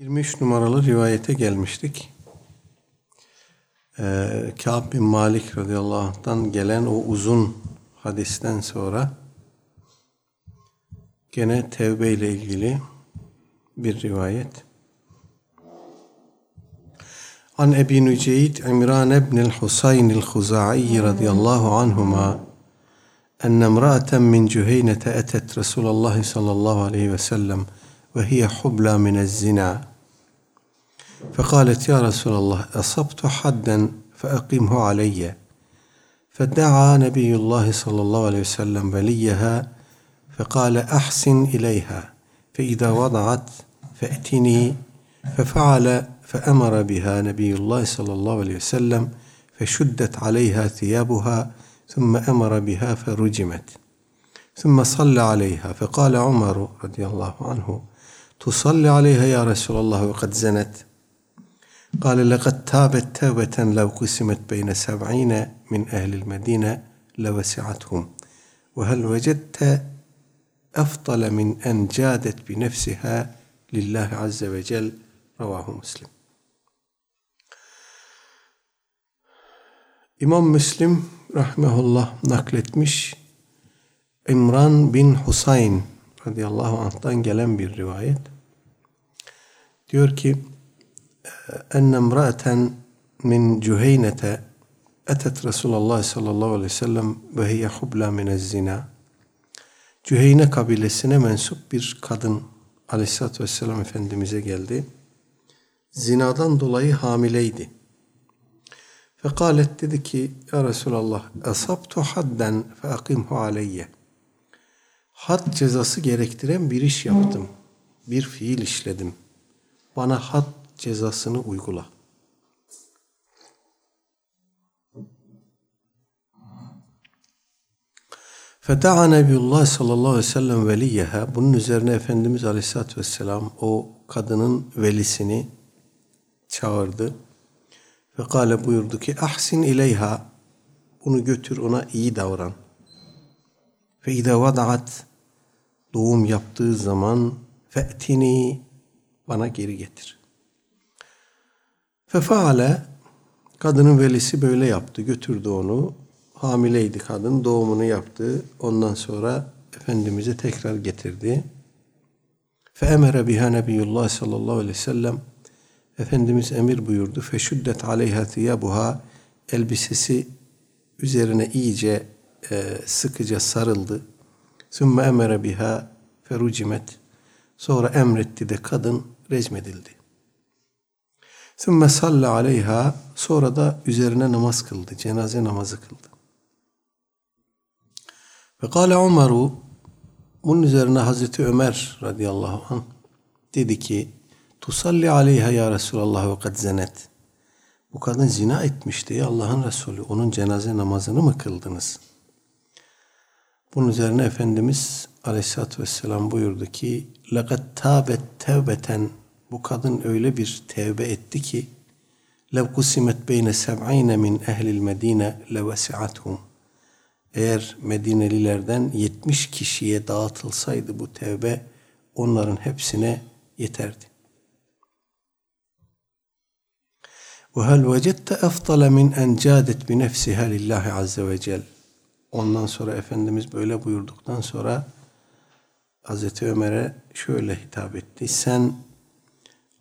23 numaralı rivayete gelmiştik. Ka'b bin Malik radıyallahu anh'tan gelen o uzun hadisten sonra gene tevbe ile ilgili bir rivayet. An Ebi Nüceyd İmrân ibni Husayn el-Hüza'î radıyallahu anhuma enne imra'aten min Cüheyne etet Resulallah sallallahu aleyhi ve sellem ve hiye hubla minez-zina. فقالت يا رسول الله أصبت حدا فأقمه علي فدعا نبي الله صلى الله عليه وسلم وليها فقال أحسن إليها فإذا وضعت فأتني ففعل فأمر بها نبي الله صلى الله عليه وسلم فشدت عليها ثيابها ثم أمر بها فرجمت ثم صلى عليها فقال عمر رضي الله عنه تصلي عليها يا رسول الله وقد زنت قال لقد تابت توبة لو قسمت بين 70 من أهل المدينة لوسعتهم وهل وجدت أفضل من أن جادت بنفسها لله عز وجل رواه مسلم. İmam Müslim rahmetullah nakletmiş İmran bin Husayn radıyallahu anh'tan gelen bir rivayet. Diyor ki أن امرأة من جهينة أتت رسول الله صلى الله عليه وسلم وهي حبلى من الزنا. Cüheyne kabilesine mensup bir kadın Aleyhisselatü Vesselam Efendimiz'e geldi. Zinadan dolayı hamileydi. Fekalet dedi ki ya Resulallah esabtu hadden fe akimhu aleyye. Had cezası gerektiren bir iş yaptım. Bir fiil işledim. Bana had cezasını uygula. Feda'a Nebiyullah sallallahu aleyhi ve sellem veliyyeha. Bunun üzerine Efendimiz aleyhissalatü vesselam o kadının velisini çağırdı. Ve kâle buyurdu ki ahsin ileyha. Bunu götür ona iyi davran. Fe idâ vada'at. Doğum yaptığı zaman fe'tini. Bana geri getir. Fefaale, kadının velisi böyle yaptı, götürdü onu. Hamileydi kadın, doğumunu yaptı. Ondan sonra Efendimiz'e tekrar getirdi. Feemere biha Nebiyullah sallallahu aleyhi ve sellem. Efendimiz emir buyurdu. Feşuddet aleyha thiyabuha. Elbisesi üzerine iyice sıkıca sarıldı. Sümme emere biha ferucimet. Sonra emretti de kadın recmedildi. ثُمَّ صَلَّ عَلَيْهَا Sonra da üzerine namaz kıldı. Cenaze namazı kıldı. وَقَالَ عُمَرُ Bunun üzerine Hazreti Ömer radıyallahu anh dedi ki تُسَلِّ عَلَيْهَا يَا رَسُولَ اللّٰهُ وَقَدْ زَنَتْ Bu kadın zina etmişti ya Allah'ın Resulü. Onun cenaze namazını mı kıldınız? Bunun üzerine Efendimiz aleyhissalatü vesselam buyurdu ki لَقَدْ تَابَتْ تَوْبَةً Bu kadın öyle bir tevbe etti ki لَوْ قُسِمَتْ بَيْنَ 70 مِنْ اَهْلِ الْمَد۪ينَ لَوَسِعَتْهُمْ Eğer Medinelilerden 70 kişiye dağıtılsaydı bu tevbe onların hepsine yeterdi. وَهَلْ وَجَدْتَ اَفْضَلَ مِنْ اَنْ جَادَتْ بِنَفْسِهَا لِلّٰهِ عَزَّ وَجَلْ Ondan sonra Efendimiz böyle buyurduktan sonra Hazreti Ömer'e şöyle hitap etti. Sen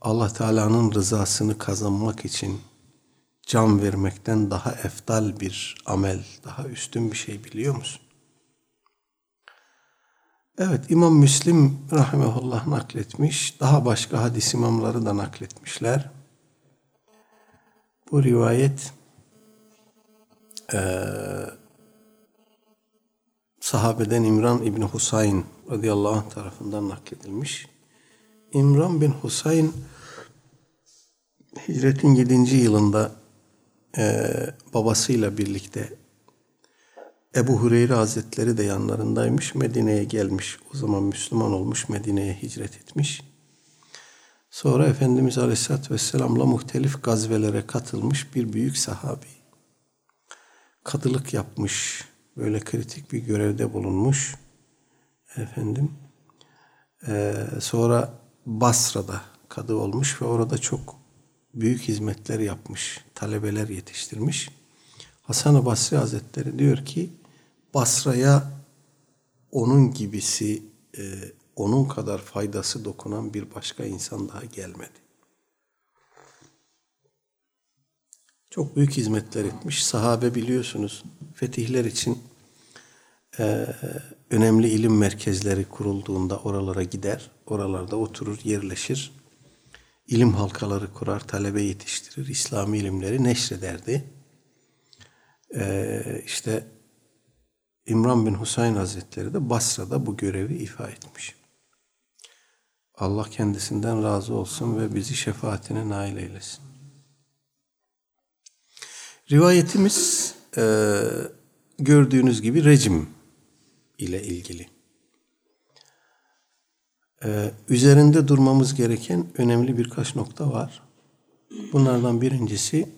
Allah Teala'nın rızasını kazanmak için can vermekten daha efdal bir amel, daha üstün bir şey biliyor musun? Evet, İmam Müslim rahmetullah nakletmiş. Daha başka hadis imamları da nakletmişler. Bu rivayet sahabeden İmran ibni Husayn radıyallahu anh tarafından nakledilmiş. İmran bin Husayn Hicretin 7. yılında babasıyla birlikte Ebu Hureyre Hazretleri de yanlarındaymış. Medine'ye gelmiş. O zaman Müslüman olmuş. Medine'ye hicret etmiş. Sonra Efendimiz Aleyhisselatü Vesselam'la muhtelif gazvelere katılmış bir büyük sahabi. Kadılık yapmış. Böyle kritik bir görevde bulunmuş. Sonra Basra'da kadı olmuş ve orada çok büyük hizmetler yapmış, talebeler yetiştirmiş. Hasan-ı Basri Hazretleri diyor ki, Basra'ya onun gibisi, onun kadar faydası dokunan bir başka insan daha gelmedi. Çok büyük hizmetler etmiş. Sahabe biliyorsunuz, fetihler için önemli ilim merkezleri kurulduğunda oralara gider, oralarda oturur, yerleşir. İlim halkaları kurar, talebe yetiştirir, İslami ilimleri neşrederdi. İşte İmrân bin Husayn Hazretleri de Basra'da bu görevi ifa etmiş. Allah kendisinden razı olsun ve bizi şefaatine nail eylesin. Rivayetimiz gördüğünüz gibi rejim ile ilgili. Üzerinde durmamız gereken önemli birkaç nokta var. Bunlardan birincisi,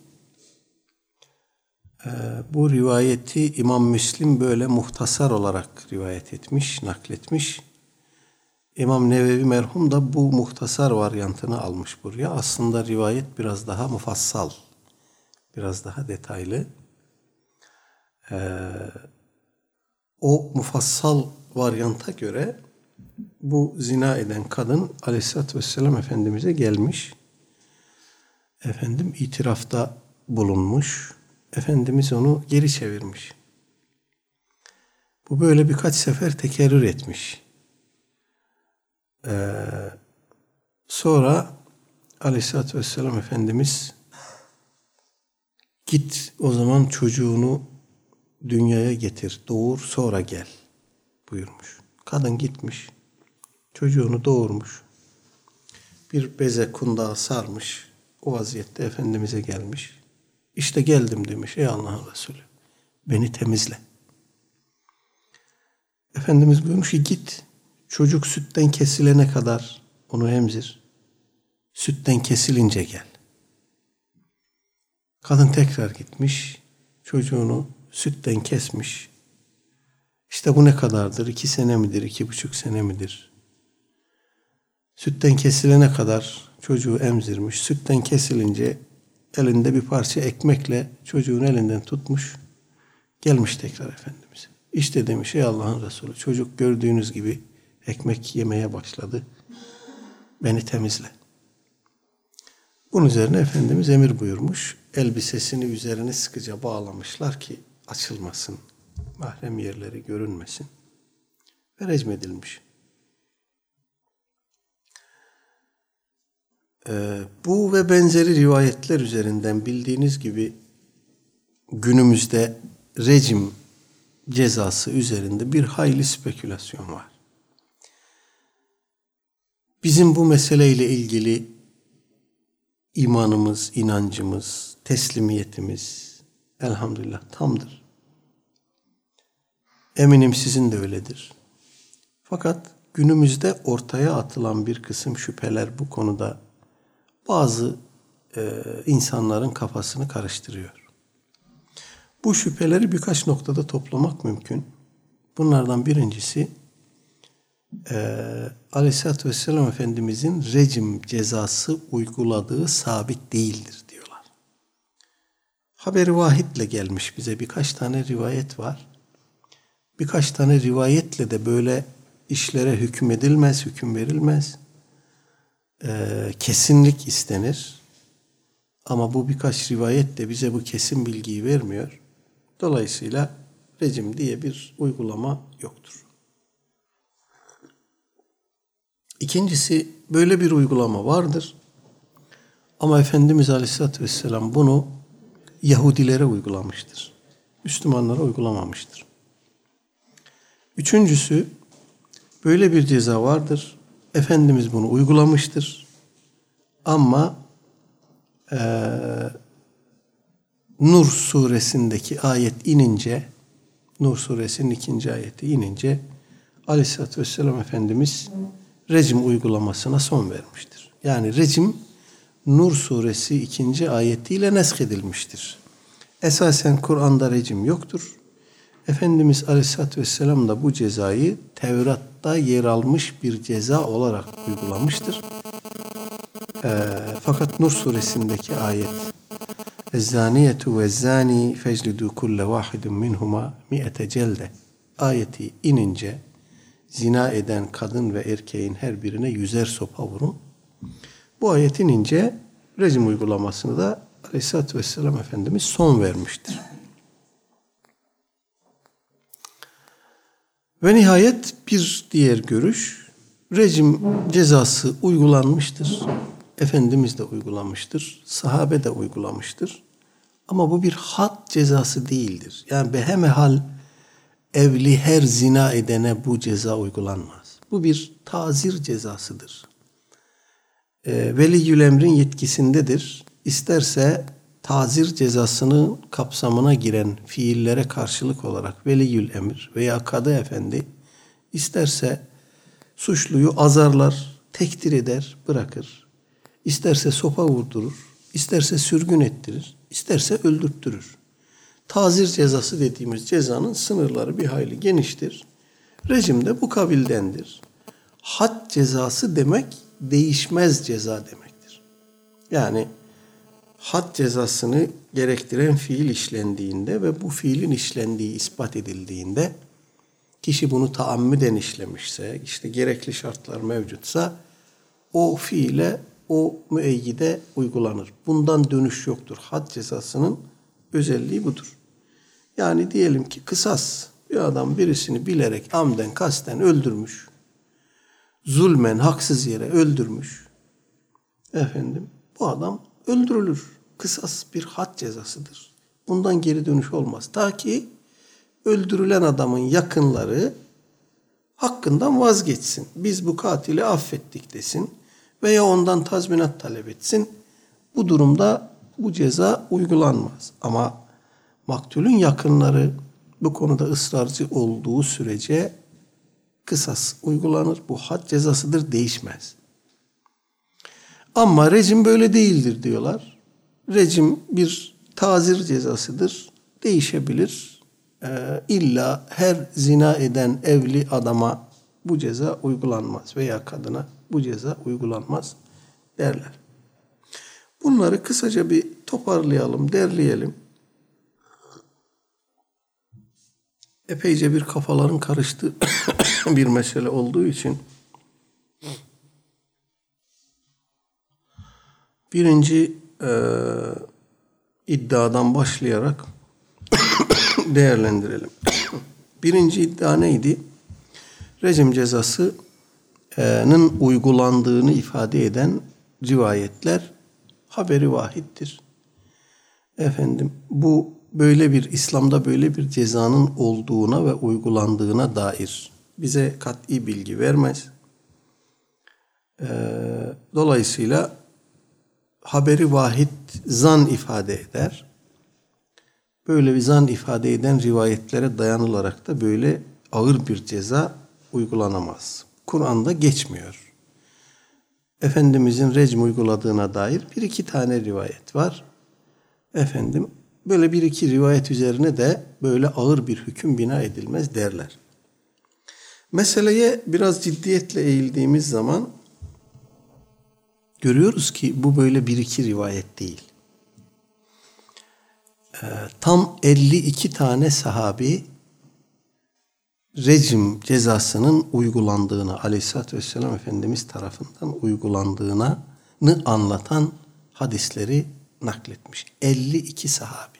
bu rivayeti İmam Müslim böyle muhtasar olarak rivayet etmiş, nakletmiş. İmam Nevevi merhum da bu muhtasar varyantını almış buraya. Aslında rivayet biraz daha mufassal, biraz daha detaylı. O mufassal varyanta göre bu zina eden kadın Aleyhisselatü Vesselam Efendimiz'e gelmiş. Efendim itirafta bulunmuş. Efendimiz onu geri çevirmiş. Bu böyle birkaç sefer tekerrür etmiş. Sonra Aleyhisselatü Vesselam Efendimiz, git o zaman çocuğunu dünyaya getir, doğur sonra gel buyurmuş. Kadın gitmiş, çocuğunu doğurmuş, bir beze kundağa sarmış, o vaziyette Efendimiz'e gelmiş. İşte geldim demiş, ey Allah'ın Resulü beni temizle. Efendimiz buyurmuş ki, git çocuk sütten kesilene kadar onu emzir, sütten kesilince gel. Kadın tekrar gitmiş, çocuğunu sütten kesmiş. İşte bu ne kadardır? 2 sene midir? 2,5 sene midir? Sütten kesilene kadar çocuğu emzirmiş. Sütten kesilince elinde bir parça ekmekle çocuğun elinden tutmuş. Gelmiş tekrar Efendimiz. İşte demiş, ey Allah'ın Resulü çocuk gördüğünüz gibi ekmek yemeye başladı. Beni temizle. Bunun üzerine Efendimiz emir buyurmuş. Elbisesini üzerine sıkıca bağlamışlar ki açılmasın. Mahrem yerleri görünmesin. Ve recmedilmiş. Bu ve benzeri rivayetler üzerinden bildiğiniz gibi günümüzde rejim cezası üzerinde bir hayli spekülasyon var. Bizim bu meseleyle ilgili İmanımız, inancımız, teslimiyetimiz elhamdülillah tamdır. Eminim sizin de öyledir. Fakat günümüzde ortaya atılan bir kısım şüpheler bu konuda bazı insanların kafasını karıştırıyor. Bu şüpheleri birkaç noktada toplamak mümkün. Bunlardan birincisi, Aleyhisselatü Vesselam Efendimizin rejim cezası uyguladığı sabit değildir diyorlar. Haberi vahitle gelmiş bize birkaç tane rivayet var. Birkaç tane rivayetle de böyle işlere hükmedilmez, hüküm verilmez. Kesinlik istenir. Ama bu birkaç rivayet de bize bu kesin bilgiyi vermiyor. Dolayısıyla rejim diye bir uygulama yoktur. İkincisi, böyle bir uygulama vardır. Ama Efendimiz Aleyhisselatü Vesselam bunu Yahudilere uygulamıştır. Müslümanlara uygulamamıştır. Üçüncüsü, böyle bir ceza vardır. Efendimiz bunu uygulamıştır. Ama Nur suresindeki ayet inince, Nur suresinin 2. ayeti inince Aleyhisselatü Vesselam Efendimiz rejim uygulamasına son vermiştir. Yani rejim Nur suresi 2. ayetiyle neshedilmiştir. Esasen Kur'an'da rejim yoktur. Efendimiz Aleyhisselatü Vesselam da bu cezayı Tevrat'ta yer almış bir ceza olarak uygulamıştır. Fakat Nur suresindeki ayet "Ezzaniyetu ve zani feclidu kulle vahidun minhuma mi'ete celde" ayeti inince zina eden kadın ve erkeğin her birine 100'er sopa vurun. Bu ayet inince rejim uygulamasını da Aleyhisselatü Vesselam Efendimiz son vermiştir. Ve nihayet bir diğer görüş, rejim cezası uygulanmıştır. Efendimiz de uygulamıştır. Sahabe de uygulamıştır. Ama bu bir had cezası değildir. Yani behemehal evli her zina edene bu ceza uygulanmaz. Bu bir tazir cezasıdır. Veliyyül emrin yetkisindedir. İsterse tazir cezasının kapsamına giren fiillere karşılık olarak veliyyül emir veya kadı efendi isterse suçluyu azarlar, tekdir eder, bırakır. İsterse sopa vurdurur, isterse sürgün ettirir, isterse öldürttürür. Tazir cezası dediğimiz cezanın sınırları bir hayli geniştir. Rejim de bu kabildendir. Had cezası demek değişmez ceza demektir. Yani had cezasını gerektiren fiil işlendiğinde ve bu fiilin işlendiği ispat edildiğinde kişi bunu taammüden işlemişse, işte gerekli şartlar mevcutsa o fiile, o müeyyide uygulanır. Bundan dönüş yoktur. Had cezasının özelliği budur. Yani diyelim ki kısas, bir adam birisini bilerek amden kasten öldürmüş, zulmen haksız yere öldürmüş, bu adam öldürülür. Kısas bir had cezasıdır. Bundan geri dönüş olmaz. Ta ki öldürülen adamın yakınları hakkından vazgeçsin. Biz bu katili affettik desin veya ondan tazminat talep etsin. Bu durumda bu ceza uygulanmaz. Ama maktulün yakınları bu konuda ısrarcı olduğu sürece kısas uygulanır. Bu had cezasıdır, değişmez. Ama rejim böyle değildir diyorlar. Rejim bir tazir cezasıdır, değişebilir. İlla her zina eden evli adama bu ceza uygulanmaz veya kadına bu ceza uygulanmaz derler. Bunları kısaca bir toparlayalım, derleyelim. Epeyce bir kafaların karıştığı bir mesele olduğu için birinci iddiadan başlayarak değerlendirelim. Birinci iddia neydi? Rejim cezasının uygulandığını ifade eden rivayetler haberi vahittir. Bu böyle bir, İslam'da böyle bir cezanın olduğuna ve uygulandığına dair bize kat'i bilgi vermez. Dolayısıyla haberi vahid zan ifade eder. Böyle bir zan ifade eden rivayetlere dayanılarak da böyle ağır bir ceza uygulanamaz. Kur'an'da geçmiyor. Efendimizin rejim uyguladığına dair bir iki tane rivayet var. Böyle bir iki rivayet üzerine de böyle ağır bir hüküm bina edilmez derler. Meseleye biraz ciddiyetle eğildiğimiz zaman görüyoruz ki bu böyle bir iki rivayet değil. Tam 52 tane sahabi rejim cezasının uygulandığını, Aleyhisselatü Vesselam Efendimiz tarafından uygulandığını anlatan hadisleri nakletmiş. 52 sahabi.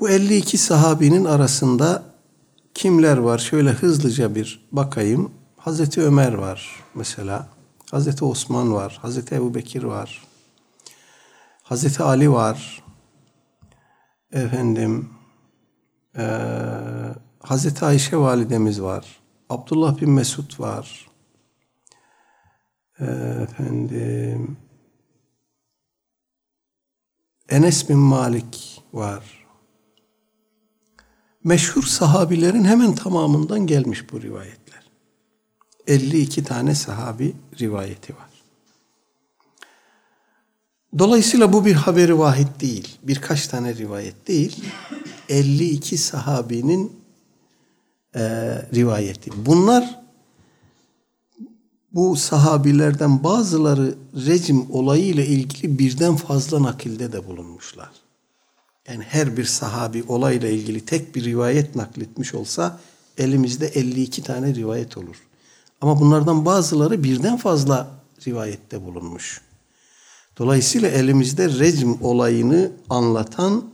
Bu 52 sahabinin arasında kimler var? Şöyle hızlıca bir bakayım. Hazreti Ömer var mesela. Hazreti Osman var. Hazreti Ebubekir var. Hazreti Ali var. Hazreti Ayşe validemiz var. Abdullah bin Mesud var. Enes bin Malik var. Meşhur sahabilerin hemen tamamından gelmiş bu rivayetler. 52 tane sahabi rivayeti var. Dolayısıyla bu bir haberi vahid değil, birkaç tane rivayet değil, 52 sahabinin rivayeti. Bunlar bu sahabilerden bazıları rejim olayıyla ilgili birden fazla nakilde de bulunmuşlar. Yani her bir sahabi olayla ilgili tek bir rivayet nakletmiş olsa elimizde 52 tane rivayet olur. Ama bunlardan bazıları birden fazla rivayette bulunmuş. Dolayısıyla elimizde rejim olayını anlatan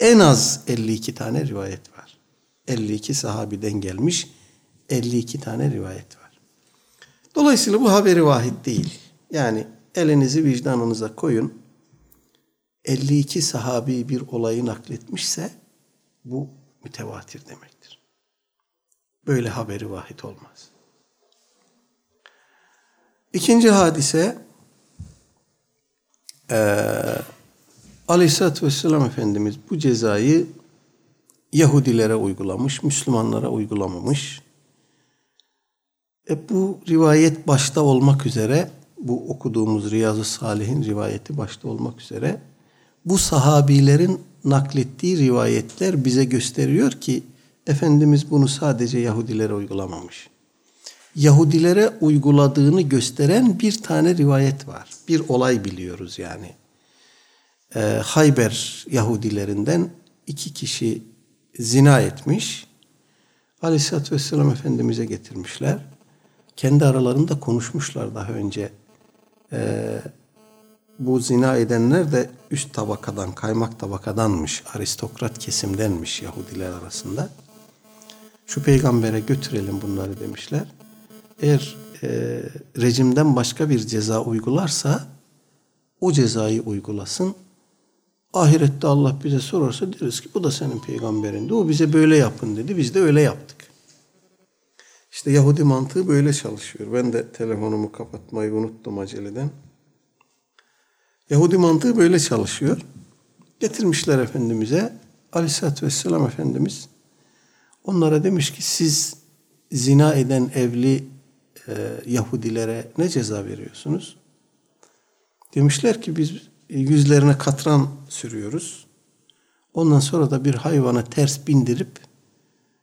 en az 52 tane rivayet var. 52 sahabiden gelmiş 52 tane rivayet var. Dolayısıyla bu haberi vahid değil. Yani elinizi vicdanınıza koyun. 52 sahabi bir olayı nakletmişse bu mütevatir demektir. Böyle haberi vahid olmaz. İkinci hadise Aleyhisselatü Vesselam Efendimiz bu cezayı Yahudilere uygulamış, Müslümanlara uygulamamış. Bu rivayet başta olmak üzere, bu okuduğumuz Riyazu Salih'in rivayeti başta olmak üzere, bu sahabilerin naklettiği rivayetler bize gösteriyor ki Efendimiz bunu sadece Yahudilere uygulamamış. Yahudilere uyguladığını gösteren bir tane rivayet var. Bir olay biliyoruz yani. Hayber Yahudilerinden 2 kişi zina etmiş. Aleyhisselatü Vesselam Efendimiz'e getirmişler. Kendi aralarında konuşmuşlar daha önce. Bu zina edenler de üst tabakadan, kaymak tabakadanmış, aristokrat kesimdenmiş Yahudiler arasında. Şu peygambere götürelim bunları demişler. Eğer rejimden başka bir ceza uygularsa o cezayı uygulasın. Ahirette Allah bize sorarsa deriz ki bu da senin peygamberindi. O bize böyle yapın dedi. Biz de öyle yaptık. İşte Yahudi mantığı böyle çalışıyor. Ben de telefonumu kapatmayı unuttum aceleden. Yahudi mantığı böyle çalışıyor. Getirmişler Efendimiz'e. Aleyhisselatü Vesselam Efendimiz onlara demiş ki siz zina eden evli Yahudilere ne ceza veriyorsunuz? Demişler ki biz yüzlerine katran sürüyoruz. Ondan sonra da bir hayvana ters bindirip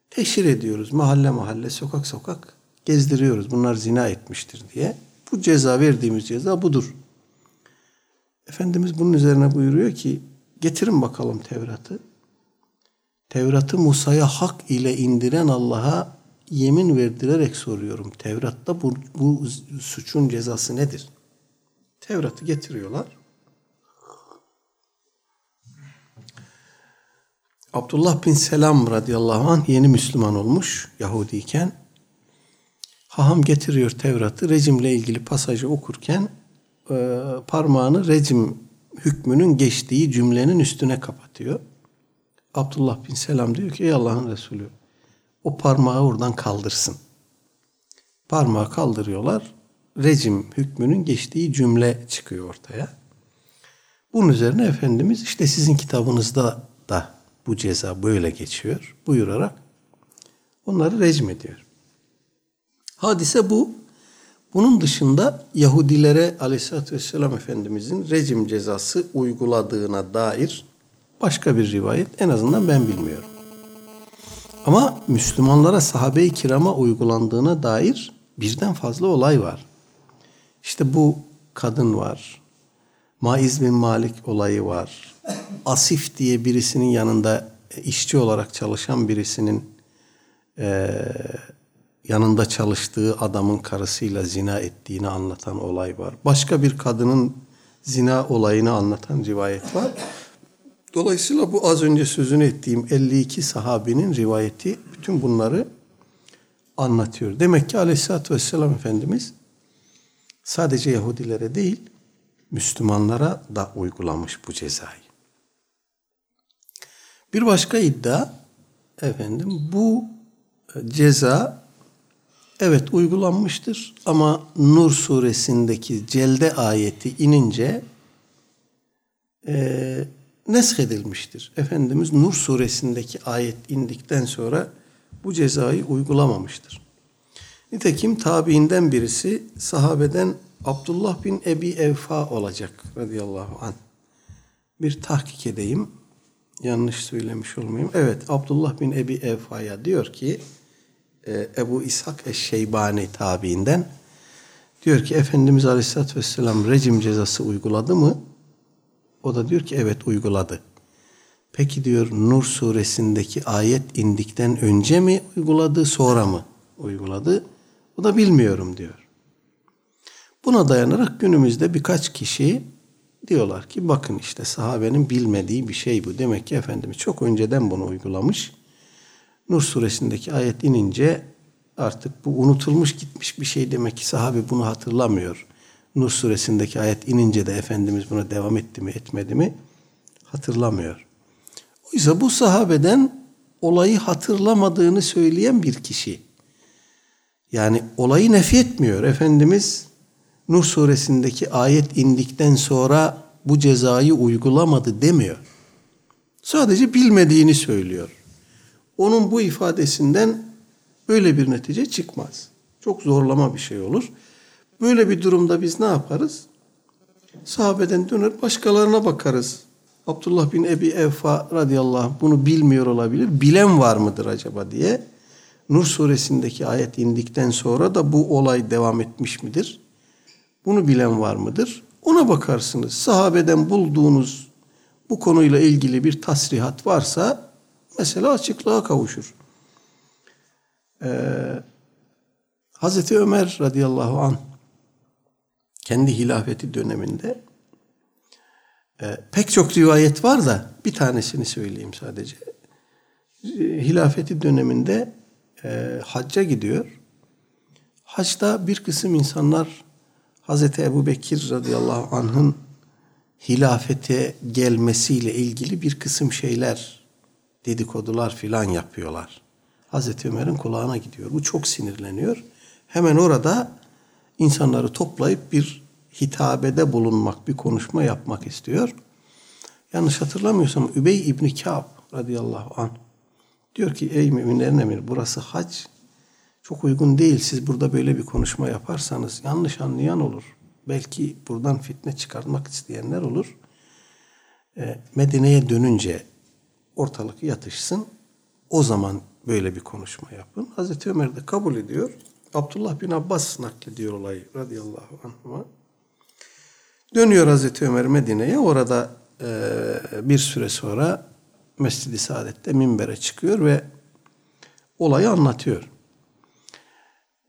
teşhir ediyoruz. Mahalle mahalle, sokak sokak gezdiriyoruz. Bunlar zina etmiştir diye. Bu ceza, verdiğimiz ceza budur. Efendimiz bunun üzerine buyuruyor ki getirin bakalım Tevrat'ı. Tevrat'ı Musa'ya hak ile indiren Allah'a yemin verdirerek soruyorum. Tevrat'ta bu suçun cezası nedir? Tevrat'ı getiriyorlar. Abdullah bin Selam radıyallahu anh yeni Müslüman olmuş Yahudiyken. Haham getiriyor Tevrat'ı, rejimle ilgili pasajı okurken parmağını rejim hükmünün geçtiği cümlenin üstüne kapatıyor. Abdullah bin Selam diyor ki ey Allah'ın Resulü o parmağı oradan kaldırsın. Parmağı kaldırıyorlar. Rejim hükmünün geçtiği cümle çıkıyor ortaya. Bunun üzerine Efendimiz işte sizin kitabınızda da bu ceza böyle geçiyor buyurarak onları rejim ediyor. Hadise bu. Bunun dışında Yahudilere Aleyhisselatü Vesselam Efendimizin rejim cezası uyguladığına dair başka bir rivayet en azından ben bilmiyorum. Ama Müslümanlara, sahabe-i kirama uygulandığına dair birden fazla olay var. İşte bu kadın var. Maiz bin Malik olayı var. Asif diye birisinin yanında işçi olarak çalışan birisinin yanında çalıştığı adamın karısıyla zina ettiğini anlatan olay var. Başka bir kadının zina olayını anlatan rivayet var. Dolayısıyla bu az önce sözünü ettiğim 52 sahabinin rivayeti bütün bunları anlatıyor. Demek ki Aleyhisselatü Vesselam Efendimiz sadece Yahudilere değil, Müslümanlara da uygulamış bu cezayı. Bir başka iddia, bu ceza evet uygulanmıştır ama Nur suresindeki celde ayeti inince neshedilmiştir. Efendimiz Nur suresindeki ayet indikten sonra bu cezayı uygulamamıştır. Nitekim tabiinden birisi sahabeden Abdullah bin Ebi Evfa olacak radıyallahu anh. Bir tahkik edeyim. Yanlış söylemiş olmayayım. Evet, Abdullah bin Ebi Evfa'ya diyor ki Ebu İshak eşşeybani tabiinden Diyor ki Efendimiz Aleyhisselatü Vesselam rejim cezası uyguladı mı? O da diyor ki evet uyguladı. Peki diyor Nur suresindeki ayet indikten önce mi uyguladı, sonra mı uyguladı? O da bilmiyorum diyor. Buna dayanarak günümüzde birkaç kişi diyorlar ki bakın işte sahabenin bilmediği bir şey bu. Demek ki Efendimiz çok önceden bunu uygulamış. Nur suresindeki ayet inince artık bu unutulmuş gitmiş bir şey, demek ki sahabe bunu hatırlamıyor. Nur suresindeki ayet inince de Efendimiz buna devam etti mi etmedi mi hatırlamıyor. Oysa bu sahabeden olayı hatırlamadığını söyleyen bir kişi. Yani olayı nefyetmiyor. Efendimiz Nur suresindeki ayet indikten sonra bu cezayı uygulamadı demiyor. Sadece bilmediğini söylüyor. Onun bu ifadesinden böyle bir netice çıkmaz. Çok zorlama bir şey olur. Böyle bir durumda biz ne yaparız? Sahabeden döner başkalarına bakarız. Abdullah bin Ebi Evfa radıyallahu anh bunu bilmiyor olabilir. Bilen var mıdır acaba diye. Nur suresindeki ayet indikten sonra da bu olay devam etmiş midir? Bunu bilen var mıdır? Ona bakarsınız. Sahabeden bulduğunuz bu konuyla ilgili bir tasrihat varsa mesele açıklığa kavuşur. Hazreti Ömer radıyallahu anh kendi hilafeti döneminde pek çok rivayet var da bir tanesini söyleyeyim sadece. Hilafeti döneminde hacca gidiyor. Hacda bir kısım insanlar Hazreti Ebubekir radıyallahu anh'ın hilafete gelmesiyle ilgili bir kısım şeyler, dedikodular filan yapıyorlar. Hazreti Ömer'in kulağına gidiyor. Bu çok sinirleniyor. Hemen orada insanları toplayıp bir hitabede bulunmak, bir konuşma yapmak istiyor. Yanlış hatırlamıyorsam Übey İbni Ka'b radıyallahu anh diyor ki ey müminlerin emiri, burası hac. Çok uygun değil. Siz burada böyle bir konuşma yaparsanız yanlış anlayan olur. Belki buradan fitne çıkartmak isteyenler olur. Medine'ye dönünce ortalık yatışsın. O zaman böyle bir konuşma yapın. Hazreti Ömer de kabul ediyor. Abdullah bin Abbas naklediyor olayı radıyallahu anhuma. Dönüyor Hazreti Ömer Medine'ye. Orada bir süre sonra Mescid-i Saadet'te minbere çıkıyor ve olayı anlatıyor.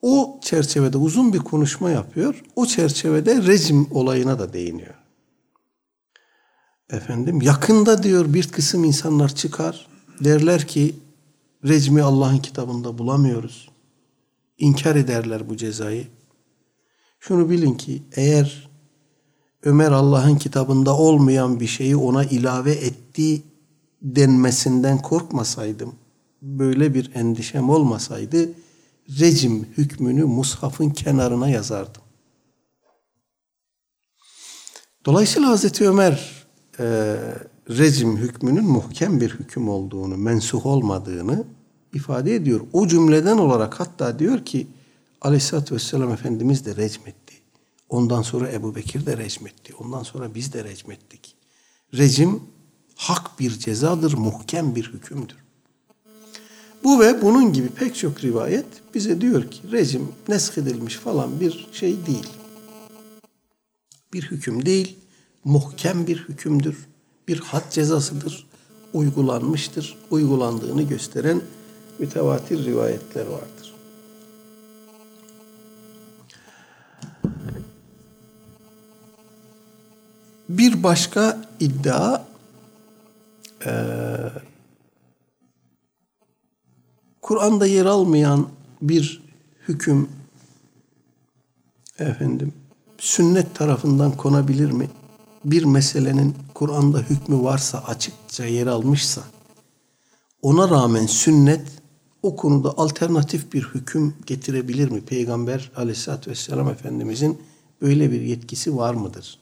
O çerçevede uzun bir konuşma yapıyor. O çerçevede rejim olayına da değiniyor. Efendim yakında diyor bir kısım insanlar çıkar. Derler ki rejimi Allah'ın kitabında bulamıyoruz. İnkar ederler bu cezayı. Şunu bilin ki eğer Ömer Allah'ın kitabında olmayan bir şeyi ona ilave etti denmesinden korkmasaydım, böyle bir endişem olmasaydı rejim hükmünü mushafın kenarına yazardım. Dolayısıyla Hazreti Ömer rejim hükmünün muhkem bir hüküm olduğunu, mensuh olmadığını ifade ediyor. O cümleden olarak hatta diyor ki Aleyhisselatü Vesselam Efendimiz de rejim etti. Ondan sonra Ebu Bekir de rejim etti. Ondan sonra biz de rejim ettik. Rejim hak bir cezadır, muhkem bir hükümdür. Bu ve bunun gibi pek çok rivayet bize diyor ki rejim nesk edilmiş falan bir şey değil. Bir hüküm değil, muhkem bir hükümdür. Bir had cezasıdır, uygulanmıştır, uygulandığını gösteren mütevatir rivayetler vardır. Bir başka iddia Kur'an'da yer almayan bir hüküm sünnet tarafından konabilir mi? Bir meselenin Kur'an'da hükmü varsa, açıkça yer almışsa, ona rağmen sünnet o konuda alternatif bir hüküm getirebilir mi? Peygamber Aleyhisselatü Vesselam Efendimizin böyle bir yetkisi var mıdır?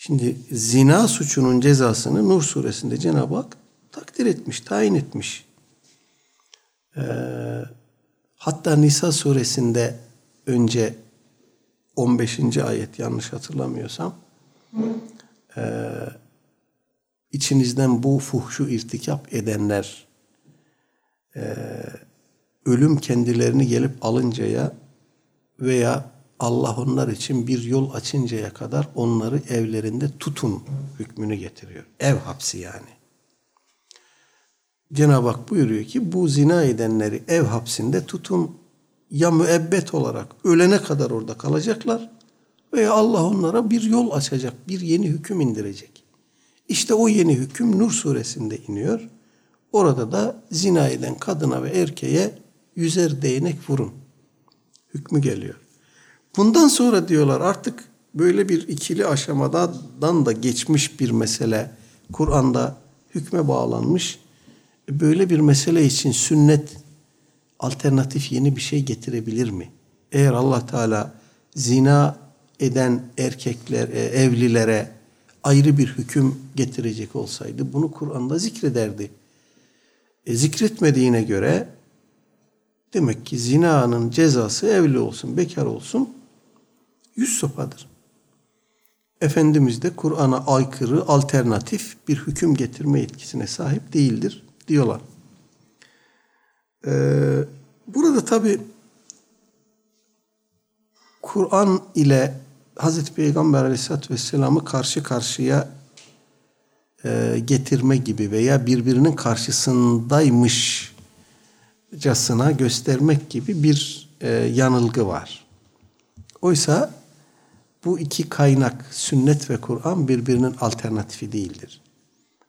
Şimdi zina suçunun cezasını Nur suresinde Cenab-ı Hak takdir etmiş, tayin etmiş. Hatta Nisa suresinde önce 15. ayet yanlış hatırlamıyorsam içinizden bu fuhşu irtikap edenler ölüm kendilerini gelip alıncaya veya Allah onlar için bir yol açıncaya kadar onları evlerinde tutun hükmünü getiriyor. Ev hapsi yani. Cenab-ı Hak buyuruyor ki bu zina edenleri ev hapsinde tutun. Ya müebbet olarak ölene kadar orada kalacaklar veya Allah onlara bir yol açacak, bir yeni hüküm indirecek. İşte o yeni hüküm Nur suresinde iniyor. Orada da zina eden kadına ve erkeğe 100'er değnek vurun hükmü geliyor. Bundan sonra diyorlar artık böyle bir ikili aşamadan da geçmiş bir mesele, Kur'an'da hükme bağlanmış, böyle bir mesele için sünnet alternatif yeni bir şey getirebilir mi? Eğer Allah Teala zina eden erkekler, evlilere ayrı bir hüküm getirecek olsaydı bunu Kur'an'da zikrederdi. Zikretmediğine göre demek ki zinanın cezası evli olsun, bekar olsun 100 sopadır. Efendimiz de Kur'an'a aykırı, alternatif bir hüküm getirme yetkisine sahip değildir diyorlar. Burada tabi Kur'an ile Hazreti Peygamber Aleyhisselatü Vesselam'ı karşı karşıya getirme gibi veya birbirinin karşısındaymışcasına göstermek gibi bir yanılgı var. Oysa bu iki kaynak, sünnet ve Kur'an, birbirinin alternatifi değildir.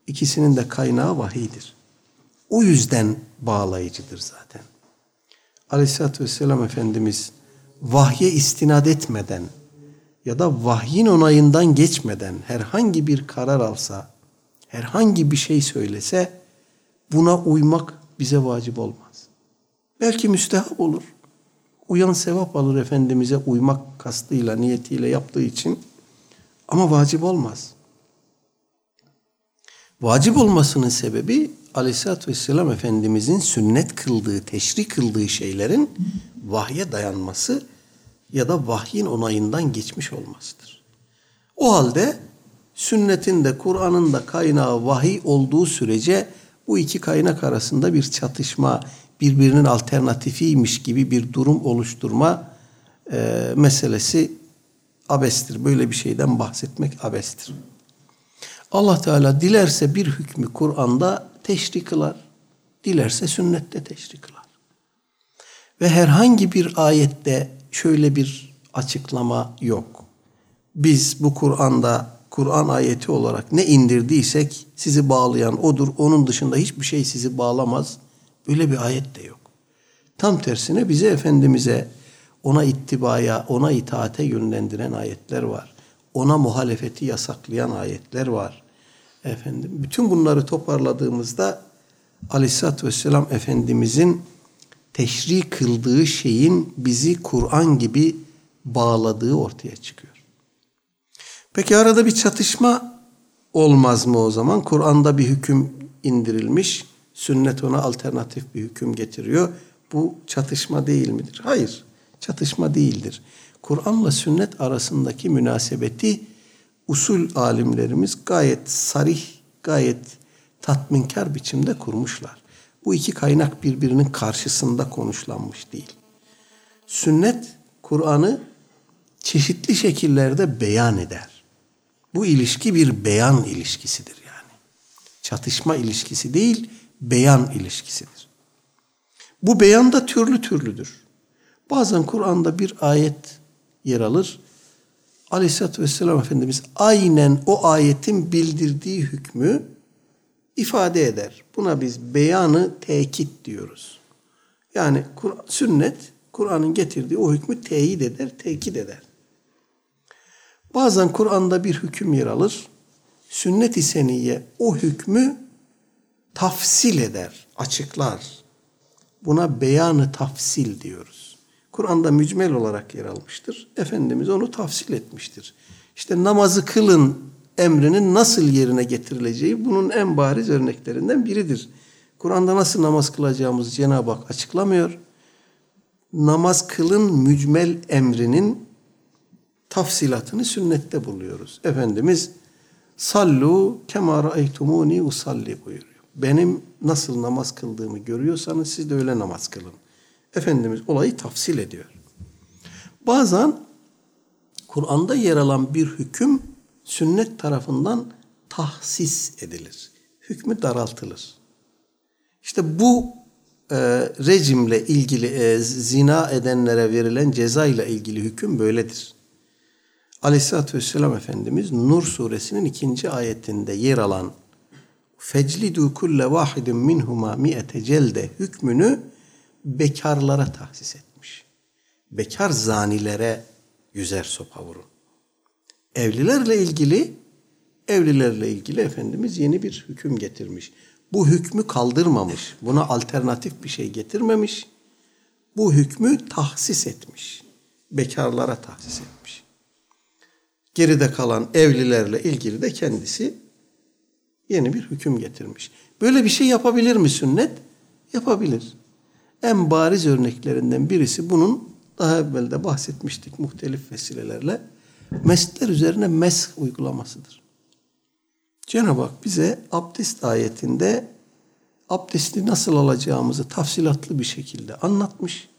İkisinin de kaynağı vahiydir. O yüzden bağlayıcıdır zaten. Aleyhisselatü Vesselam Efendimiz vahye istinad etmeden ya da vahyin onayından geçmeden herhangi bir karar alsa, herhangi bir şey söylese buna uymak bize vacip olmaz. Belki müstehap olur. Uyan sevap alır Efendimiz'e uymak kastıyla, niyetiyle yaptığı için, ama vacip olmaz. Vacip olmasının sebebi Aleyhisselatü Vesselam Efendimiz'in sünnet kıldığı, teşri kıldığı şeylerin vahye dayanması ya da vahyin onayından geçmiş olmasıdır. O halde sünnetin de Kur'an'ın da kaynağı vahiy olduğu sürece bu iki kaynak arasında bir çatışma, birbirinin alternatifiymiş gibi bir durum oluşturma meselesi abestir. Böyle bir şeyden bahsetmek abestir. Allah Teala dilerse bir hükmü Kur'an'da teşri kılar, dilerse sünnette teşri kılar. Ve herhangi bir ayette şöyle bir açıklama yok. Biz bu Kur'an'da, Kur'an ayeti olarak ne indirdiysek sizi bağlayan odur, onun dışında hiçbir şey sizi bağlamaz. Böyle bir ayet de yok. Tam tersine bize, Efendimiz'e, ona ittibaya, ona itaate yönlendiren ayetler var. Ona muhalefeti yasaklayan ayetler var. Efendim, bütün bunları toparladığımızda Aleyhisselatü Vesselam Efendimiz'in teşri kıldığı şeyin bizi Kur'an gibi bağladığı ortaya çıkıyor. Peki arada bir çatışma olmaz mı o zaman? Kur'an'da bir hüküm indirilmiş, sünnet ona alternatif bir hüküm getiriyor. Bu çatışma değil midir? Hayır, çatışma değildir. Kur'an'la sünnet arasındaki münasebeti usul alimlerimiz gayet sarih, gayet tatminkar biçimde kurmuşlar. Bu iki kaynak birbirinin karşısında konuşlanmış değil. Sünnet, Kur'an'ı çeşitli şekillerde beyan eder. Bu ilişki bir beyan ilişkisidir yani. Çatışma ilişkisi değil, beyan ilişkisidir. Bu beyan da türlü türlüdür. Bazen Kur'an'da bir ayet yer alır. Aleyhisselatü Vesselam Efendimiz aynen o ayetin bildirdiği hükmü ifade eder. Buna biz beyanı tekit diyoruz. Yani sünnet, Kur'an'ın getirdiği o hükmü teyit eder, tekit eder. Bazen Kur'an'da bir hüküm yer alır. Sünnet-i seniyye o hükmü tafsil eder, açıklar. Buna beyanı tafsil diyoruz. Kur'an'da mücmel olarak yer almıştır. Efendimiz onu tafsil etmiştir. İşte namazı kılın emrinin nasıl yerine getirileceği bunun en bariz örneklerinden biridir. Kur'an'da nasıl namaz kılacağımızı Cenab-ı Hak açıklamıyor. Namaz kılın mücmel emrinin tafsilatını sünnette buluyoruz. Efendimiz sallu kema ra'eytumuni usalli buyuruyor. Benim nasıl namaz kıldığımı görüyorsanız siz de öyle namaz kılın. Efendimiz olayı tafsil ediyor. Bazen Kur'an'da yer alan bir hüküm sünnet tarafından tahsis edilir. Hükmü daraltılır. İşte bu rejimle ilgili zina edenlere verilen cezayla ilgili hüküm böyledir. Aleyhisselatü Vesselam Efendimiz Nur suresinin 2. ayetinde yer alan feclidu kulle vahidin minhuma mi'ete celde hükmünü bekarlara tahsis etmiş. Bekar zanilere 100'er sopa vurun. Evlilerle ilgili Efendimiz yeni bir hüküm getirmiş. Bu hükmü kaldırmamış. Buna alternatif bir şey getirmemiş. Bu hükmü tahsis etmiş. Bekarlara tahsis etmiş. Geride kalan evlilerle ilgili de kendisi yeni bir hüküm getirmiş. Böyle bir şey yapabilir mi sünnet? Yapabilir. En bariz örneklerinden birisi bunun, daha evvel de bahsetmiştik muhtelif vesilelerle, mesler üzerine mesh uygulamasıdır. Cenab-ı Hak bize abdest ayetinde abdesti nasıl alacağımızı tafsilatlı bir şekilde anlatmış.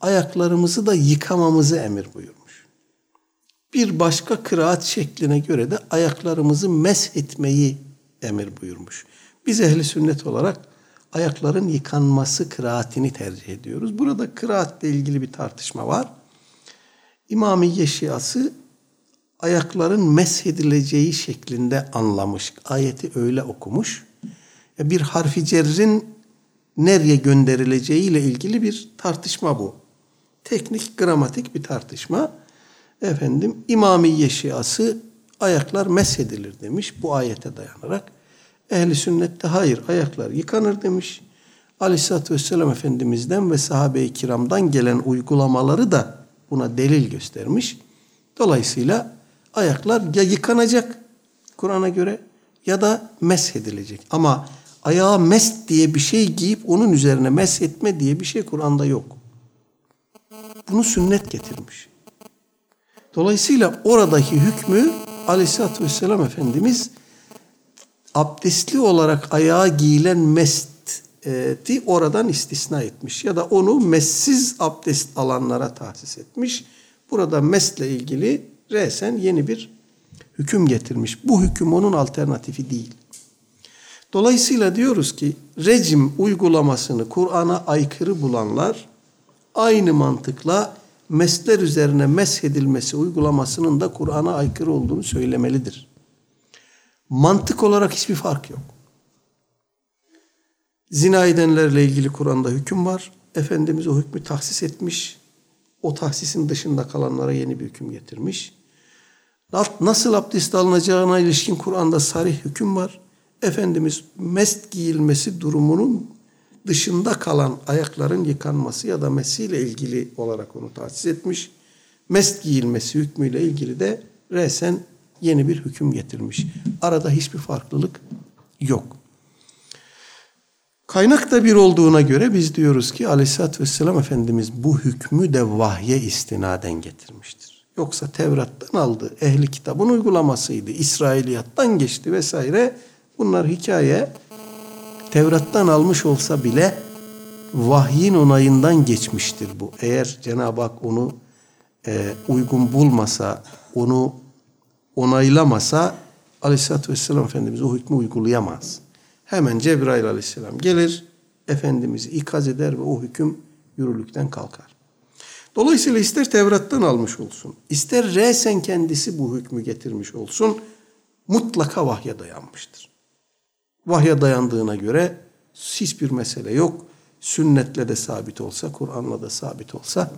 Ayaklarımızı da yıkamamızı emir buyurmuş. Bir başka kıraat şekline göre de ayaklarımızı mesh etmeyi emir buyurmuş. Biz ehli sünnet olarak ayakların yıkanması kıraatini tercih ediyoruz. Burada kıraatle ilgili bir tartışma var. İmamiyye Şiası ayakların meshedileceği şeklinde anlamış. Ayeti öyle okumuş. Bir harf-i cerrin nereye gönderileceğiyle ilgili bir tartışma bu. Teknik, gramatik bir tartışma. İmamiyye Şiası ayaklar meshedilir demiş bu ayete dayanarak. Ehli sünnette hayır, ayaklar yıkanır demiş. Aleyhisselatü Vesselam Efendimiz'den ve sahabe-i kiramdan gelen uygulamaları da buna delil göstermiş. Dolayısıyla ayaklar ya yıkanacak Kur'an'a göre ya da meshedilecek. Ama ayağa mesh diye bir şey giyip onun üzerine mesh etme diye bir şey Kur'an'da yok. Bunu sünnet getirmiş. Dolayısıyla oradaki hükmü Aleyhisselatü Vesselam Efendimiz abdestli olarak ayağa giyilen mesti oradan istisna etmiş. Ya da onu messiz abdest alanlara tahsis etmiş. Burada mesle ilgili resen yeni bir hüküm getirmiş. Bu hüküm onun alternatifi değil. Dolayısıyla diyoruz ki rejim uygulamasını Kur'an'a aykırı bulanlar aynı mantıkla mesler üzerine meshedilmesi uygulamasının da Kur'an'a aykırı olduğunu söylemelidir. Mantık olarak hiçbir fark yok. Zina edenlerle ilgili Kur'an'da hüküm var. Efendimiz o hükmü tahsis etmiş. O tahsisin dışında kalanlara yeni bir hüküm getirmiş. Nasıl abdest alınacağına ilişkin Kur'an'da sarih hüküm var. Efendimiz mest giyilmesi durumunun dışında kalan ayakların yıkanması ya da mesiyle ilgili olarak onu tahsis etmiş. Mest giyilmesi hükmüyle ilgili de resen yeni bir hüküm getirmiş. Arada hiçbir farklılık yok. Kaynak da bir olduğuna göre biz diyoruz ki Aleyhisselatü Vesselam Efendimiz bu hükmü de vahye istinaden getirmiştir. Yoksa Tevrat'tan aldı, ehli kitabın uygulamasıydı, İsrailiyattan geçti vesaire. Bunlar hikaye. Tevrat'tan almış olsa bile vahyin onayından geçmiştir bu. Eğer Cenab-ı Hak onu uygun bulmasa, onu onaylamasa Aleyhisselatü Vesselam Efendimiz o hükmü uygulayamaz. Hemen Cebrail Aleyhisselam gelir, Efendimiz'i ikaz eder ve o hüküm yürürlükten kalkar. Dolayısıyla ister Tevrat'tan almış olsun, ister resen kendisi bu hükmü getirmiş olsun, mutlaka vahye dayanmıştır. Vahye dayandığına göre hiçbir mesele yok. Sünnetle de sabit olsa, Kur'an'la da sabit olsa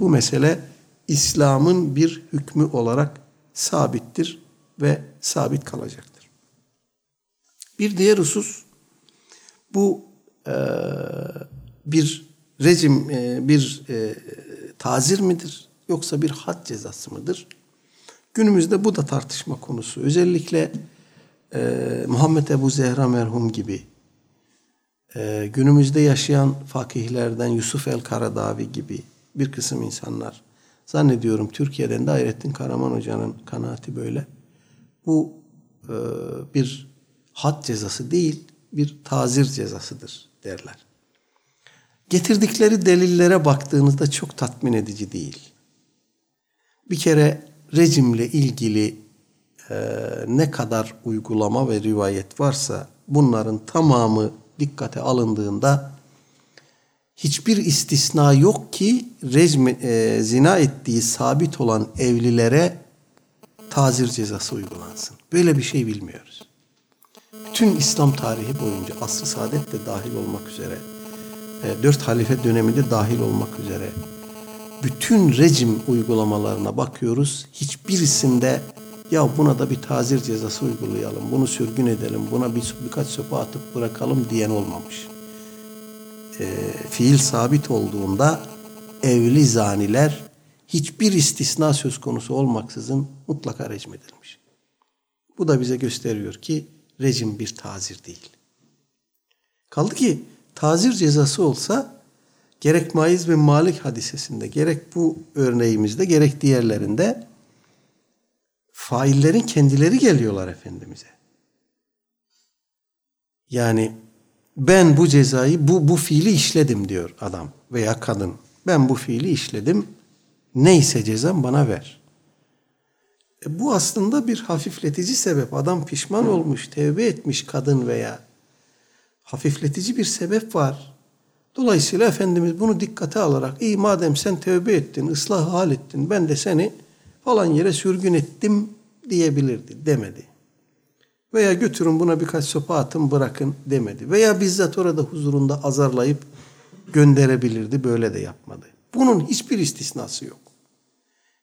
bu mesele İslam'ın bir hükmü olarak sabittir ve sabit kalacaktır. Bir diğer husus, bu bir rejim, bir tazir midir yoksa bir had cezası mıdır? Günümüzde bu da tartışma konusu. Özellikle Muhammed Ebu Zehra merhum gibi, günümüzde yaşayan fakihlerden Yusuf El Karadavi gibi bir kısım insanlar, zannediyorum Türkiye'den de Hayreddin Karaman Hoca'nın kanaati böyle. Bu bir had cezası değil, bir tazir cezasıdır derler. Getirdikleri delillere baktığınızda çok tatmin edici değil. Bir kere rejimle ilgili ne kadar uygulama ve rivayet varsa bunların tamamı dikkate alındığında hiçbir istisna yok ki rejim zina ettiği sabit olan evlilere tazir cezası uygulansın. Böyle bir şey bilmiyoruz. Bütün İslam tarihi boyunca Asr-ı Saadet de dahil olmak üzere, 4 halife döneminde dahil olmak üzere bütün rejim uygulamalarına bakıyoruz. Hiçbirisinde ya buna da bir tazir cezası uygulayalım, bunu sürgün edelim, buna birkaç sopa atıp bırakalım diyen olmamış. Fiil sabit olduğunda evli zaniler hiçbir istisna söz konusu olmaksızın mutlaka rejim edilmiş. Bu da bize gösteriyor ki rejim bir tazir değil. Kaldı ki tazir cezası olsa gerek Maiz bin Malik hadisesinde, gerek bu örneğimizde, gerek diğerlerinde faillerin kendileri geliyorlar Efendimiz'e. Yani ben bu cezayı, bu fiili işledim diyor adam veya kadın. Ben bu fiili işledim, neyse cezam bana ver. Bu aslında bir hafifletici sebep. Adam pişman olmuş, tevbe etmiş kadın veya hafifletici bir sebep var. Dolayısıyla Efendimiz bunu dikkate alarak, iyi madem sen tevbe ettin, ıslahı hal ettin, ben de seni falan yere sürgün ettim diyebilirdi, demedi. Veya götürün buna birkaç sopa atın bırakın demedi. Veya bizzat orada huzurunda azarlayıp gönderebilirdi, böyle de yapmadı. Bunun hiçbir istisnası yok.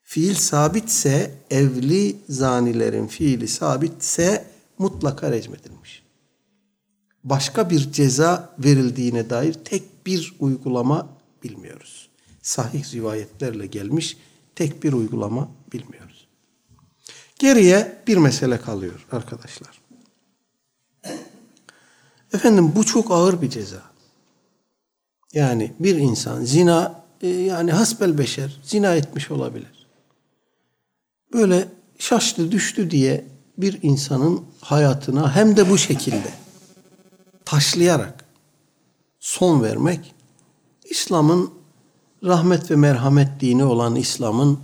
Fiil sabitse, evli zanilerin fiili sabitse mutlaka rejim edilmiş. Başka bir ceza verildiğine dair tek bir uygulama bilmiyoruz. Sahih rivayetlerle gelmiş tek bir uygulama bilmiyoruz. Geriye bir mesele kalıyor arkadaşlar. Efendim bu çok ağır bir ceza. Yani bir insan zina, yani hasbel beşer zina etmiş olabilir. Böyle şaştı düştü diye bir insanın hayatına hem de bu şekilde taşlayarak son vermek, İslam'ın rahmet ve merhamet dini olan İslam'ın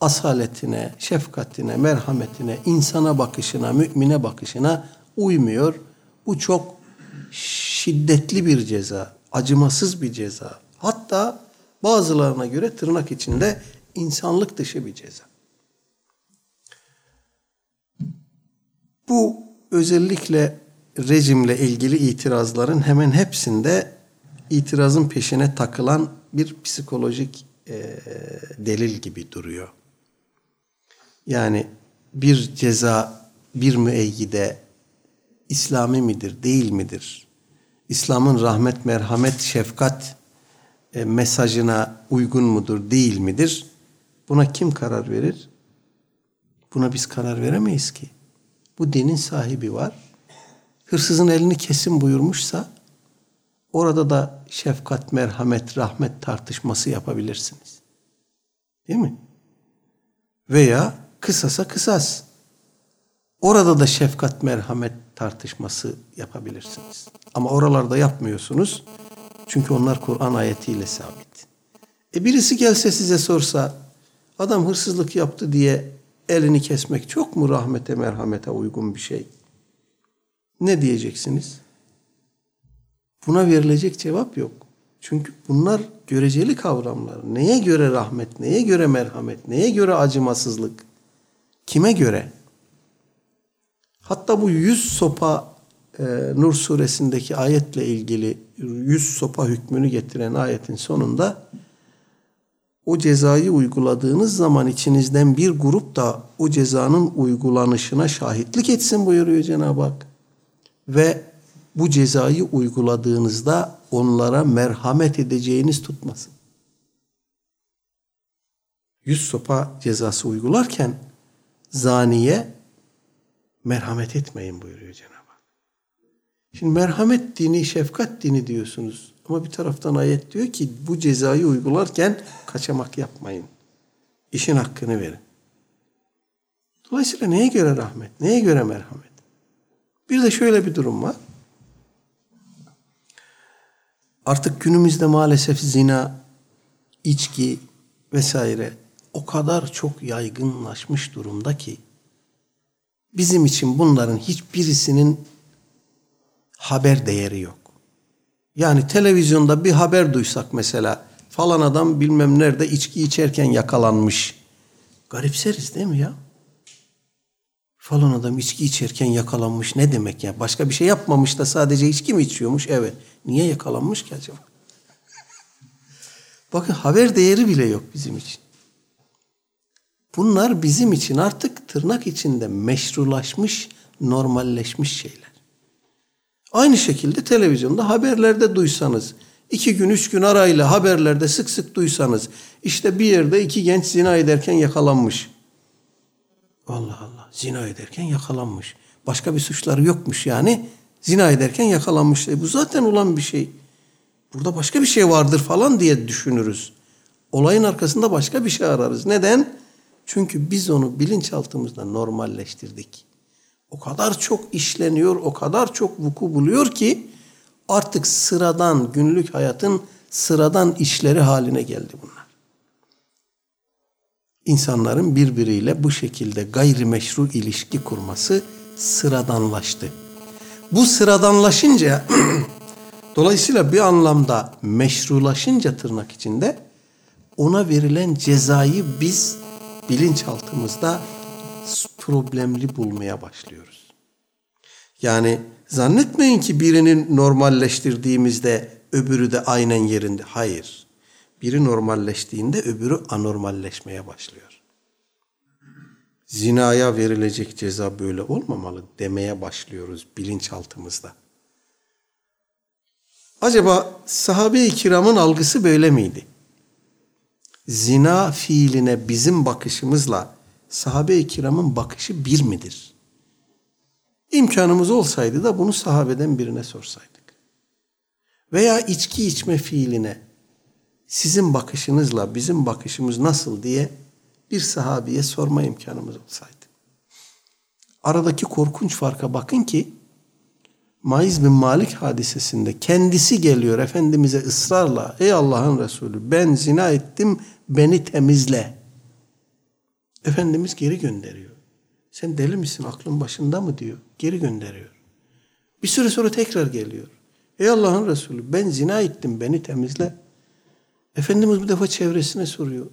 asaletine, şefkatine, merhametine, insana bakışına, mümine bakışına uymuyor. Bu çok şiddetli bir ceza, acımasız bir ceza. Hatta bazılarına göre tırnak içinde insanlık dışı bir ceza. Bu özellikle rejimle ilgili itirazların hemen hepsinde itirazın peşine takılan bir psikolojik delil gibi duruyor. Yani bir ceza, bir müeyyide İslami midir, değil midir? İslam'ın rahmet, merhamet, şefkat mesajına uygun mudur, değil midir? Buna kim karar verir? Buna biz karar veremeyiz ki. Bu dinin sahibi var. Hırsızın elini kesin buyurmuşsa orada da şefkat, merhamet, rahmet tartışması yapabilirsiniz. Değil mi? Veya kısasa kısas. Orada da şefkat, merhamet tartışması yapabilirsiniz. Ama oralarda yapmıyorsunuz. Çünkü onlar Kur'an ayetiyle sabit. Birisi gelse size sorsa, adam hırsızlık yaptı diye elini kesmek çok mu rahmete, merhamete uygun bir şey? Ne diyeceksiniz? Buna verilecek cevap yok. Çünkü bunlar göreceli kavramlar. Neye göre rahmet, neye göre merhamet, neye göre acımasızlık? Kime göre? Hatta bu 100 sopa Nur suresindeki ayetle ilgili 100 sopa hükmünü getiren ayetin sonunda o cezayı uyguladığınız zaman içinizden bir grup da o cezanın uygulanışına şahitlik etsin buyuruyor Cenab-ı Hak. Ve bu cezayı uyguladığınızda onlara merhamet edeceğiniz tutmasın. 100 sopa cezası uygularken zaniye merhamet etmeyin buyuruyor Cenab-ı Hak. Şimdi merhamet dini, şefkat dini diyorsunuz. Ama bir taraftan ayet diyor ki bu cezayı uygularken kaçamak yapmayın. İşin hakkını verin. Dolayısıyla neye göre rahmet, neye göre merhamet? Bir de şöyle bir durum var. Artık günümüzde maalesef zina, içki vesaire o kadar çok yaygınlaşmış durumda ki bizim için bunların hiçbirisinin haber değeri yok. Yani televizyonda bir haber duysak mesela falan adam bilmem nerede içki içerken yakalanmış. Garipseriz değil mi ya? Falan adam içki içerken yakalanmış ne demek ya? Başka bir şey yapmamış da sadece içki mi içiyormuş? Evet. Niye yakalanmış ki acaba? Bakın haber değeri bile yok bizim için. Bunlar bizim için artık tırnak içinde meşrulaşmış, normalleşmiş şeyler. Aynı şekilde televizyonda haberlerde duysanız, 2 gün 3 gün arayla haberlerde sık sık duysanız, işte bir yerde 2 genç zina ederken yakalanmış. Allah Allah, zina ederken yakalanmış. Başka bir suçları yokmuş yani. Zina ederken yakalanmış. Bu zaten olan bir şey. Burada başka bir şey vardır falan diye düşünürüz. Olayın arkasında başka bir şey ararız. Neden? Çünkü biz onu bilinçaltımızda normalleştirdik. O kadar çok işleniyor, o kadar çok vuku buluyor ki artık sıradan, günlük hayatın sıradan işleri haline geldi bunlar. İnsanların birbiriyle bu şekilde gayrimeşru ilişki kurması sıradanlaştı. Bu sıradanlaşınca, dolayısıyla bir anlamda meşrulaşınca tırnak içinde ona verilen cezayı biz bilinçaltımızda problemli bulmaya başlıyoruz. Yani zannetmeyin ki birini normalleştirdiğimizde öbürü de aynen yerinde. Hayır. Biri normalleştiğinde öbürü anormalleşmeye başlıyor. Zinaya verilecek ceza böyle olmamalı demeye başlıyoruz bilinçaltımızda. Acaba sahabe-i kiramın algısı böyle miydi? Zina fiiline bizim bakışımızla sahabe-i kiramın bakışı bir midir? İmkanımız olsaydı da bunu sahabeden birine sorsaydık. Veya içki içme fiiline sizin bakışınızla bizim bakışımız nasıl diye bir sahabiye sorma imkanımız olsaydı. Aradaki korkunç farka bakın ki Maiz bin Malik hadisesinde kendisi geliyor Efendimiz'e ısrarla, ey Allah'ın Resulü ben zina ettim, beni temizle. Efendimiz geri gönderiyor. Sen deli misin, aklın başında mı diyor. Geri gönderiyor. Bir süre sonra tekrar geliyor. Ey Allah'ın Resulü ben zina ettim, beni temizle. Efendimiz bu defa çevresine soruyor.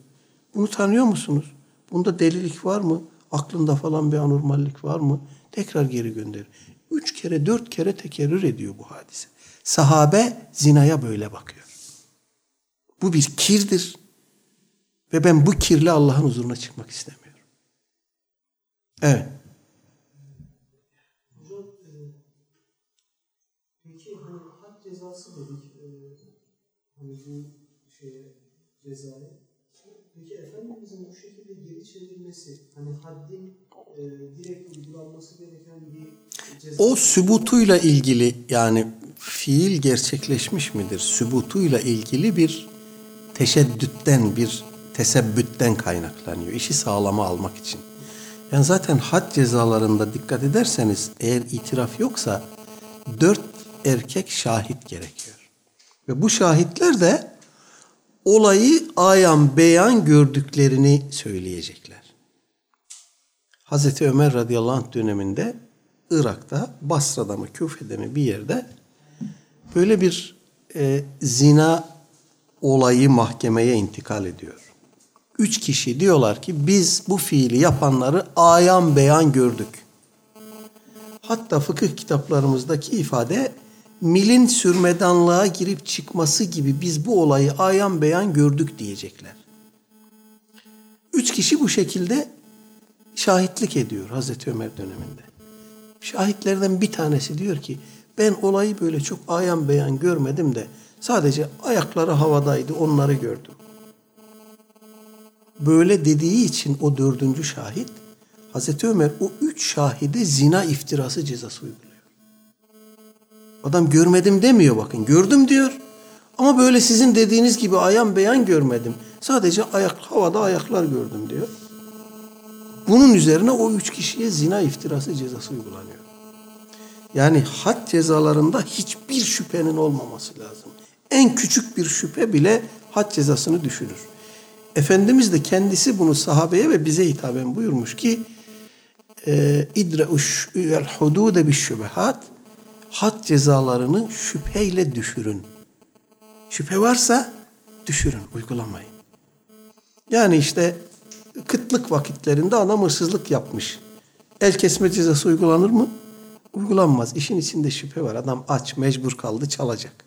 Bunu tanıyor musunuz? Bunda delilik var mı? Aklında falan bir anormallik var mı? Tekrar geri gönderiyor. 3 kere 4 kere tekerrür ediyor bu hadise. Sahabe zinaya böyle bakıyor. Bu bir kirdir. Ve ben bu kirle Allah'ın huzuruna çıkmak istemiyorum. Evet. Hocam, peki hani had cezası dedik. Hani bu şeye cezaya. Peki Efendimiz'in bu şekilde geri çevrilmesi, hani haddin direkt uygulanması gereken bir ceza. O sübutuyla ilgili yani fiil gerçekleşmiş midir? Sübutuyla ilgili bir teşeddütten, bir tesebbütten kaynaklanıyor. İşi sağlama almak için. Yani zaten had cezalarında dikkat ederseniz eğer itiraf yoksa 4 erkek şahit gerekiyor. Ve bu şahitler de olayı ayan beyan gördüklerini söyleyecekler. Hazreti Ömer radıyallahu anh döneminde Irak'ta, Basra'da mı Küfe'de mi bir yerde böyle bir zina olayı mahkemeye intikal ediyor. 3 kişi diyorlar ki biz bu fiili yapanları ayan beyan gördük. Hatta fıkıh kitaplarımızdaki ifade milin sürmedanlığa girip çıkması gibi biz bu olayı ayan beyan gördük diyecekler. 3 kişi bu şekilde şahitlik ediyor Hazreti Ömer döneminde. Şahitlerden bir tanesi diyor ki ben olayı böyle çok ayan beyan görmedim de sadece ayakları havadaydı onları gördüm. Böyle dediği için o 4. şahit Hazreti Ömer o 3 şahide zina iftirası cezası uyguluyor. Adam görmedim demiyor bakın. Gördüm diyor. Ama böyle sizin dediğiniz gibi ayan beyan görmedim. Sadece havada ayaklar gördüm diyor. Bunun üzerine o 3 kişiye zina iftirası cezası uygulanıyor. Yani had cezalarında hiçbir şüphenin olmaması lazım. En küçük bir şüphe bile had cezasını düşürür. Efendimiz de kendisi bunu sahabeye ve bize hitaben buyurmuş ki İdre'u'l hudude bi şübehat, had cezalarını şüpheyle düşürün. Şüphe varsa düşürün, uygulamayın. Yani işte kıtlık vakitlerinde adam hırsızlık yapmış. El kesme cezası uygulanır mı? Uygulanmaz. İşin içinde şüphe var. Adam aç, mecbur kaldı, çalacak.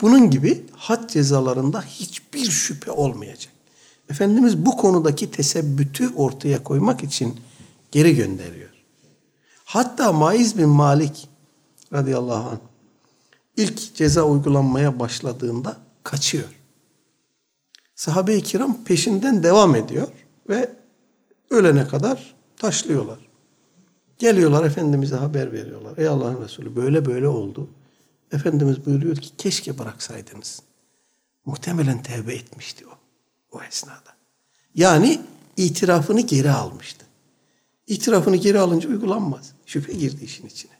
Bunun gibi had cezalarında hiçbir şüphe olmayacak. Efendimiz bu konudaki tesebbütü ortaya koymak için geri gönderiyor. Hatta Maiz bin Malik radıyallahu anh ilk ceza uygulanmaya başladığında kaçıyor. Sahabe-i kiram peşinden devam ediyor ve ölene kadar taşlıyorlar. Geliyorlar Efendimiz'e haber veriyorlar. Ey Allah'ın Resulü böyle böyle oldu. Efendimiz buyuruyor ki keşke bıraksaydınız. Muhtemelen tevbe etmişti o esnada. Yani itirafını geri almıştı. İtirafını geri alınca uygulanmaz. Şüphe girdi işin içine.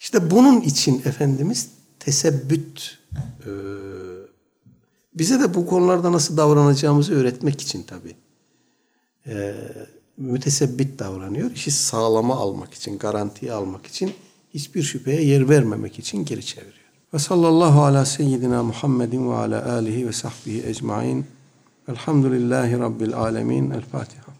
İşte bunun için Efendimiz tesebbüt bize de bu konularda nasıl davranacağımızı öğretmek için tabii mütesebbit davranıyor. İşi sağlama almak için, garantiye almak için, hiçbir şüpheye yer vermemek için geri çeviriyor. Ve sallallahu ala seyyidina Muhammedin ve ala alihi ve sahbihi ecmain. Elhamdülillahi rabbil alemin. El Fatiha.